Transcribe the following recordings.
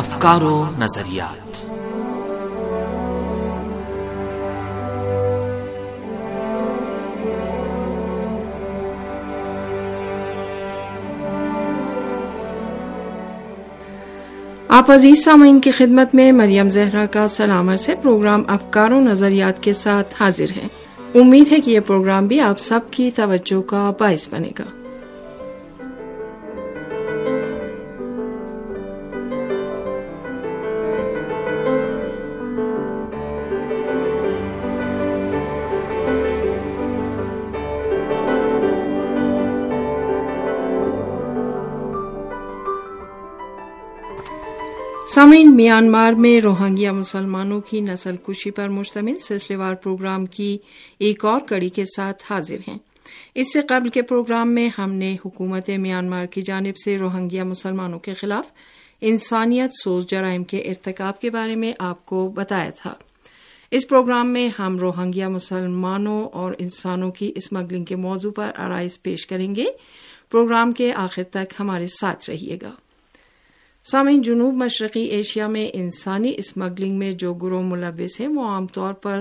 افکار و نظریات. آپ عزیز سامعین کی خدمت میں مریم زہرا کا سلام عرض ہے. پروگرام افکار و نظریات کے ساتھ حاضر ہیں. امید ہے کہ یہ پروگرام بھی آپ سب کی توجہ کا باعث بنے گا. سامعین، میانمار میں روہنگیا مسلمانوں کی نسل کشی پر مشتمل سلسلے وار پروگرام کی ایک اور کڑی کے ساتھ حاضر ہیں. اس سے قبل کے پروگرام میں ہم نے حکومت میانمار کی جانب سے روہنگیا مسلمانوں کے خلاف انسانیت سوز جرائم کے ارتکاب کے بارے میں آپ کو بتایا تھا. اس پروگرام میں ہم روہنگیا مسلمانوں اور انسانوں کی اسمگلنگ کے موضوع پر آرائز پیش کریں گے. پروگرام کے آخر تک ہمارے ساتھ رہیے گا. سامعین، جنوب مشرقی ایشیا میں انسانی اسمگلنگ میں جو گروہ ملوث ہیں وہ عام طور پر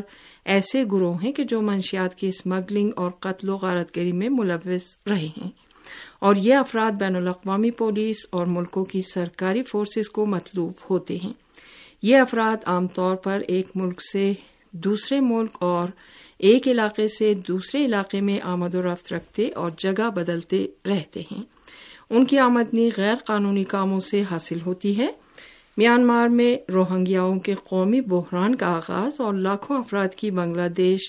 ایسے گروہ ہیں کہ جو منشیات کی اسمگلنگ اور قتل و غارت گری میں ملوث رہے ہیں، اور یہ افراد بین الاقوامی پولیس اور ملکوں کی سرکاری فورسز کو مطلوب ہوتے ہیں. یہ افراد عام طور پر ایک ملک سے دوسرے ملک اور ایک علاقے سے دوسرے علاقے میں آمد و رفت رکھتے اور جگہ بدلتے رہتے ہیں. ان کی آمدنی غیر قانونی کاموں سے حاصل ہوتی ہے. میانمار میں روہنگیاؤں کے قومی بحران کا آغاز اور لاکھوں افراد کی بنگلہ دیش،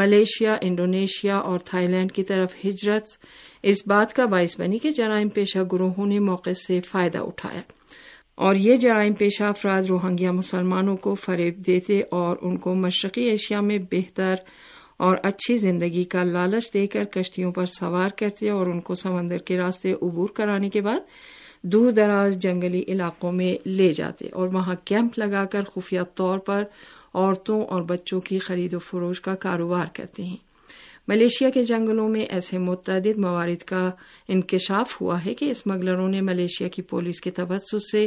ملیشیا، انڈونیشیا اور تھائی لینڈ کی طرف ہجرت اس بات کا باعث بنی کہ جرائم پیشہ گروہوں نے موقع سے فائدہ اٹھایا، اور یہ جرائم پیشہ افراد روہنگیا مسلمانوں کو فریب دیتے اور ان کو مشرقی ایشیا میں بہتر اور اچھی زندگی کا لالچ دے کر کشتیوں پر سوار کرتے اور ان کو سمندر کے راستے عبور کرانے کے بعد دور دراز جنگلی علاقوں میں لے جاتے اور وہاں کیمپ لگا کر خفیہ طور پر عورتوں اور بچوں کی خرید و فروش کا کاروبار کرتے ہیں. ملیشیا کے جنگلوں میں ایسے متعدد موارد کا انکشاف ہوا ہے کہ اسمگلروں نے ملیشیا کی پولیس کے توسط سے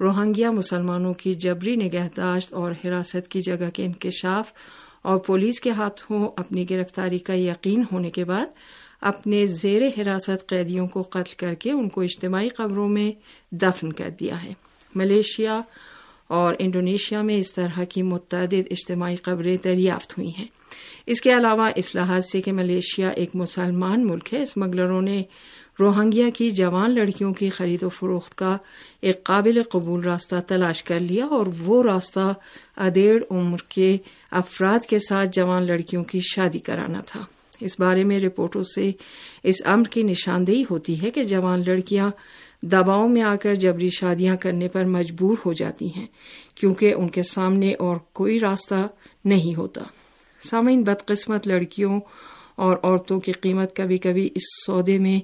روہنگیا مسلمانوں کی جبری نگہداشت اور حراست کی جگہ کے انکشاف اور پولیس کے ہاتھوں اپنی گرفتاری کا یقین ہونے کے بعد اپنے زیر حراست قیدیوں کو قتل کر کے ان کو اجتماعی قبروں میں دفن کر دیا ہے. ملیشیا اور انڈونیشیا میں اس طرح کی متعدد اجتماعی قبریں دریافت ہوئی ہیں. اس کے علاوہ اس لحاظ سے کہ ملیشیا ایک مسلمان ملک ہے، اسمگلروں نے روہنگیا کی جوان لڑکیوں کی خرید و فروخت کا ایک قابل قبول راستہ تلاش کر لیا، اور وہ راستہ ادیڑ عمر کے افراد کے ساتھ جوان لڑکیوں کی شادی کرانا تھا. اس بارے میں رپورٹوں سے اس امر کی نشاندہی ہوتی ہے کہ جوان لڑکیاں دباؤ میں آ کر جبری شادیاں کرنے پر مجبور ہو جاتی ہیں کیونکہ ان کے سامنے اور کوئی راستہ نہیں ہوتا. سامعین، بدقسمت لڑکیوں اور عورتوں کی قیمت کبھی کبھی اس سودے میں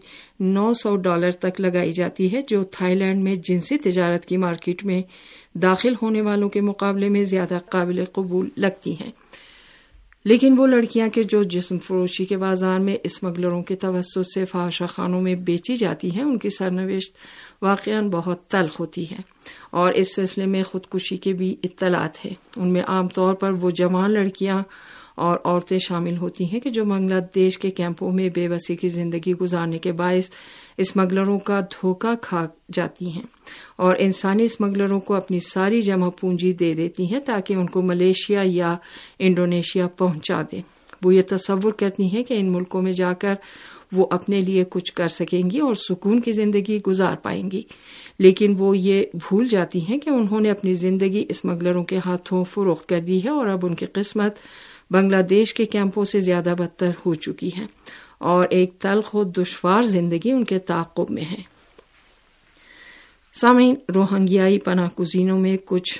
$900 تک لگائی جاتی ہے، جو تھائی لینڈ میں جنسی تجارت کی مارکیٹ میں داخل ہونے والوں کے مقابلے میں زیادہ قابل قبول لگتی ہیں. لیکن وہ لڑکیاں کہ جو جسم فروشی کے بازار میں اسمگلروں کے توسط سے فحاشہ خانوں میں بیچی جاتی ہیں، ان کی سرنوشت واقعاً بہت تلخ ہوتی ہے، اور اس سلسلے میں خودکشی کے بھی اطلاعات ہیں. ان میں عام طور پر وہ جوان لڑکیاں اور عورتیں شامل ہوتی ہیں کہ جو بنگلہ دیش کے کیمپوں میں بے بسی کی زندگی گزارنے کے باعث اسمگلروں کا دھوکہ کھا جاتی ہیں اور انسانی اسمگلروں کو اپنی ساری جمع پونجی دے دیتی ہیں تاکہ ان کو ملیشیا یا انڈونیشیا پہنچا دیں. وہ یہ تصور کرتی ہیں کہ ان ملکوں میں جا کر وہ اپنے لیے کچھ کر سکیں گی اور سکون کی زندگی گزار پائیں گی، لیکن وہ یہ بھول جاتی ہیں کہ انہوں نے اپنی زندگی اسمگلروں کے ہاتھوں فروخت کر دی ہے، اور اب ان کی قسمت بنگلہ دیش کے کیمپوں سے زیادہ بدتر ہو چکی ہے اور ایک تلخ و دشوار زندگی ان کے تعاقب میں ہے. سامعین، روہنگیائی پناہ گزینوں میں کچھ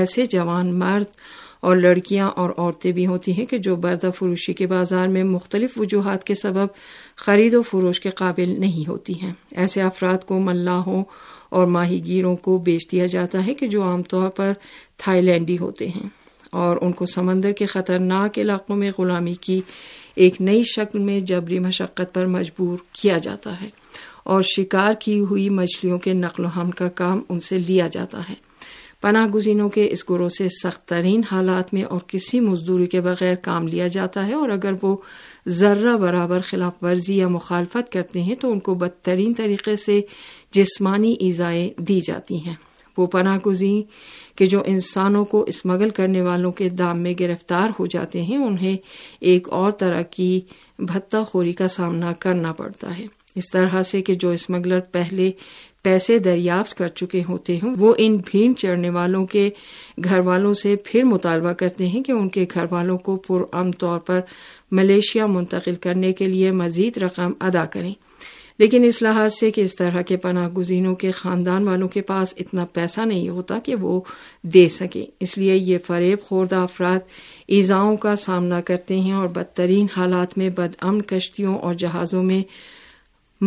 ایسے جوان مرد اور لڑکیاں اور عورتیں بھی ہوتی ہیں کہ جو بردہ فروشی کے بازار میں مختلف وجوہات کے سبب خرید و فروش کے قابل نہیں ہوتی ہیں. ایسے افراد کو ملاحوں اور ماہی گیروں کو بیچ دیا جاتا ہے کہ جو عام طور پر تھائی لینڈی ہوتے ہیں، اور ان کو سمندر کے خطرناک علاقوں میں غلامی کی ایک نئی شکل میں جبری مشقت پر مجبور کیا جاتا ہے، اور شکار کی ہوئی مچھلیوں کے نقل و حمل کا کام ان سے لیا جاتا ہے. پناہ گزینوں کے اس گروہ سے سخت ترین حالات میں اور کسی مزدوری کے بغیر کام لیا جاتا ہے، اور اگر وہ ذرہ برابر خلاف ورزی یا مخالفت کرتے ہیں تو ان کو بدترین طریقے سے جسمانی ایذائیں دی جاتی ہیں۔ وہ پناہ گزین کہ جو انسانوں کو اسمگل کرنے والوں کے دام میں گرفتار ہو جاتے ہیں، انہیں ایک اور طرح کی بھتہ خوری کا سامنا کرنا پڑتا ہے، اس طرح سے کہ جو اسمگلر پہلے پیسے دریافت کر چکے ہوتے ہیں وہ ان بھین چڑھنے والوں کے گھر والوں سے پھر مطالبہ کرتے ہیں کہ ان کے گھر والوں کو پرعام طور پر ملیشیا منتقل کرنے کے لیے مزید رقم ادا کریں، لیکن اس لحاظ سے کہ اس طرح کے پناہ گزینوں کے خاندان والوں کے پاس اتنا پیسہ نہیں ہوتا کہ وہ دے سکیں، اس لیے یہ فریب خوردہ افراد ایذاؤں کا سامنا کرتے ہیں اور بدترین حالات میں بدامن کشتیوں اور جہازوں میں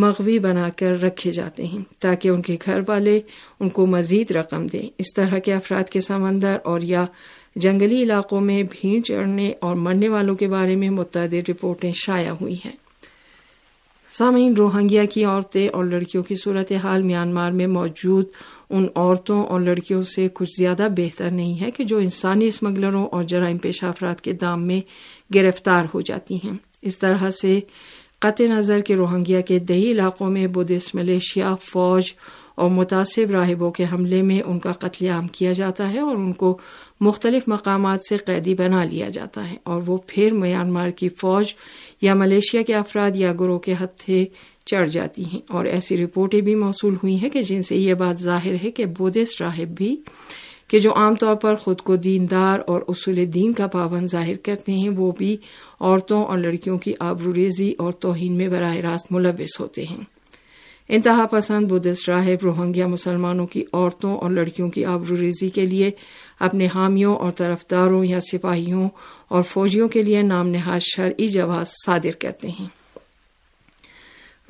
مغوی بنا کر رکھے جاتے ہیں تاکہ ان کے گھر والے ان کو مزید رقم دیں۔ اس طرح کے افراد کے سمندر اور یا جنگلی علاقوں میں بھیڑ چڑھنے اور مرنے والوں کے بارے میں متعدد رپورٹیں شائع ہوئی ہیں۔ سامعین، روہنگیا کی عورتیں اور لڑکیوں کی صورتحال میانمار میں موجود ان عورتوں اور لڑکیوں سے کچھ زیادہ بہتر نہیں ہے کہ جو انسانی اسمگلروں اور جرائم پیشہ افراد کے دام میں گرفتار ہو جاتی ہیں۔ اس طرح سے قطع نظر کہ روہنگیا کے دیہی علاقوں میں بدھسٹ ملیشیا، فوج اور متعصب راہبوں کے حملے میں ان کا قتل عام کیا جاتا ہے اور ان کو مختلف مقامات سے قیدی بنا لیا جاتا ہے، اور وہ پھر میانمار کی فوج یا ملیشیا کے افراد یا گروہ کے ہتھے چڑھ جاتی ہیں، اور ایسی رپورٹیں بھی موصول ہوئی ہیں کہ جن سے یہ بات ظاہر ہے کہ بودھسٹ راہب بھی کہ جو عام طور پر خود کو دیندار اور اصول دین کا پابند ظاہر کرتے ہیں، وہ بھی عورتوں اور لڑکیوں کی آبروریزی اور توہین میں براہ راست ملوث ہوتے ہیں۔ انتہا پسند بدھسٹ راہب روہنگیا مسلمانوں کی عورتوں اور لڑکیوں کی آبروریزی کے لیے اپنے حامیوں اور طرفداروں یا سپاہیوں اور فوجیوں کے لیے نام نہاد شرعی جواز صادر کرتے ہیں۔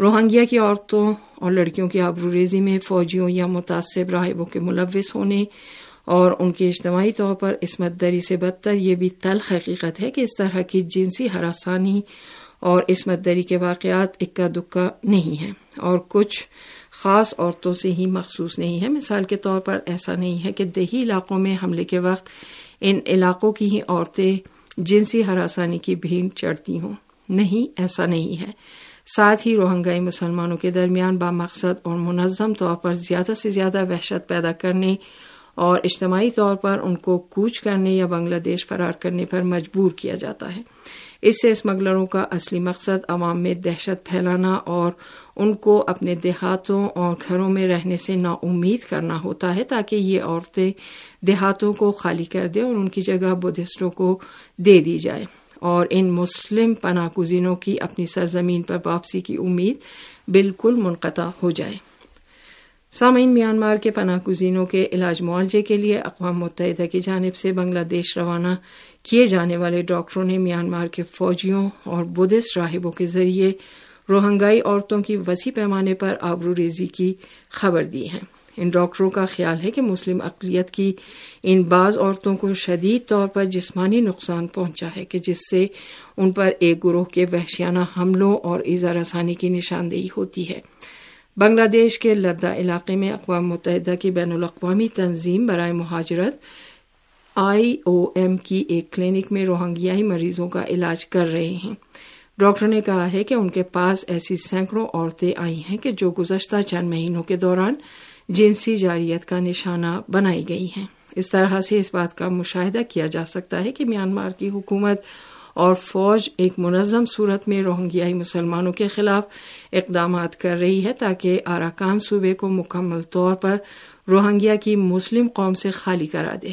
روہنگیا کی عورتوں اور لڑکیوں کی آبروریزی میں فوجیوں یا متعصب راہبوں کے ملوث ہونے اور ان کی اجتماعی طور پر عصمت دری سے بدتر یہ بھی تلخ حقیقت ہے کہ اس طرح کی جنسی ہراسانی اور عصمت دری کے واقعات اکا دکا نہیں ہیں اور کچھ خاص عورتوں سے ہی مخصوص نہیں ہے۔ مثال کے طور پر ایسا نہیں ہے کہ دیہی علاقوں میں حملے کے وقت ان علاقوں کی ہی عورتیں جنسی ہراسانی کی بھیڑ چڑھتی ہوں، نہیں، ایسا نہیں ہے۔ ساتھ ہی روہنگائی مسلمانوں کے درمیان بامقصد اور منظم طور پر زیادہ سے زیادہ وحشت پیدا کرنے اور اجتماعی طور پر ان کو کوچ کرنے یا بنگلہ دیش فرار کرنے پر مجبور کیا جاتا ہے۔ اس سے اسمگلروں کا اصلی مقصد عوام میں دہشت پھیلانا اور ان کو اپنے دیہاتوں اور گھروں میں رہنے سے نا امید کرنا ہوتا ہے تاکہ یہ عورتیں دیہاتوں کو خالی کر دیں اور ان کی جگہ بدھسٹوں کو دے دی جائے، اور ان مسلم پناہ گزینوں کی اپنی سرزمین پر واپسی کی امید بالکل منقطع ہو جائے۔ سامعین، میانمار کے پناہ گزینوں کے علاج معالجے کے لیے اقوام متحدہ کی جانب سے بنگلہ دیش روانہ کیے جانے والے ڈاکٹروں نے میانمار کے فوجیوں اور بدھسٹ راہبوں کے ذریعے روہنگائی عورتوں کی وسیع پیمانے پر آبروریزی کی خبر دی ہے۔ ان ڈاکٹروں کا خیال ہے کہ مسلم اقلیت کی ان بعض عورتوں کو شدید طور پر جسمانی نقصان پہنچا ہے کہ جس سے ان پر ایک گروہ کے وحشیانہ حملوں اور ایذا رسانی کی نشاندہی ہوتی ہے۔ بنگلہ دیش کے لدہ علاقے میں اقوام متحدہ کی بین الاقوامی تنظیم برائے مہاجرت IOM کی ایک کلینک میں روہنگیائی مریضوں کا علاج کر رہے ہیں۔ ڈاکٹر نے کہا ہے کہ ان کے پاس ایسی سینکڑوں عورتیں آئی ہیں کہ جو گزشتہ چند مہینوں کے دوران جنسی جاریت کا نشانہ بنائی گئی ہیں۔ اس طرح سے اس بات کا مشاہدہ کیا جا سکتا ہے کہ میانمار کی حکومت اور فوج ایک منظم صورت میں روہنگیائی مسلمانوں کے خلاف اقدامات کر رہی ہے تاکہ آراکان صوبے کو مکمل طور پر روہنگیا کی مسلم قوم سے خالی کرا دے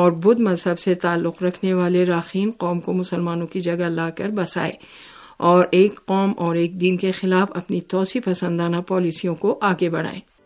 اور بدھ مذہب سے تعلق رکھنے والے راکھین قوم کو مسلمانوں کی جگہ لا کر بسائے اور ایک قوم اور ایک دین کے خلاف اپنی توسیع پسندانہ پالیسیوں کو آگے بڑھائے۔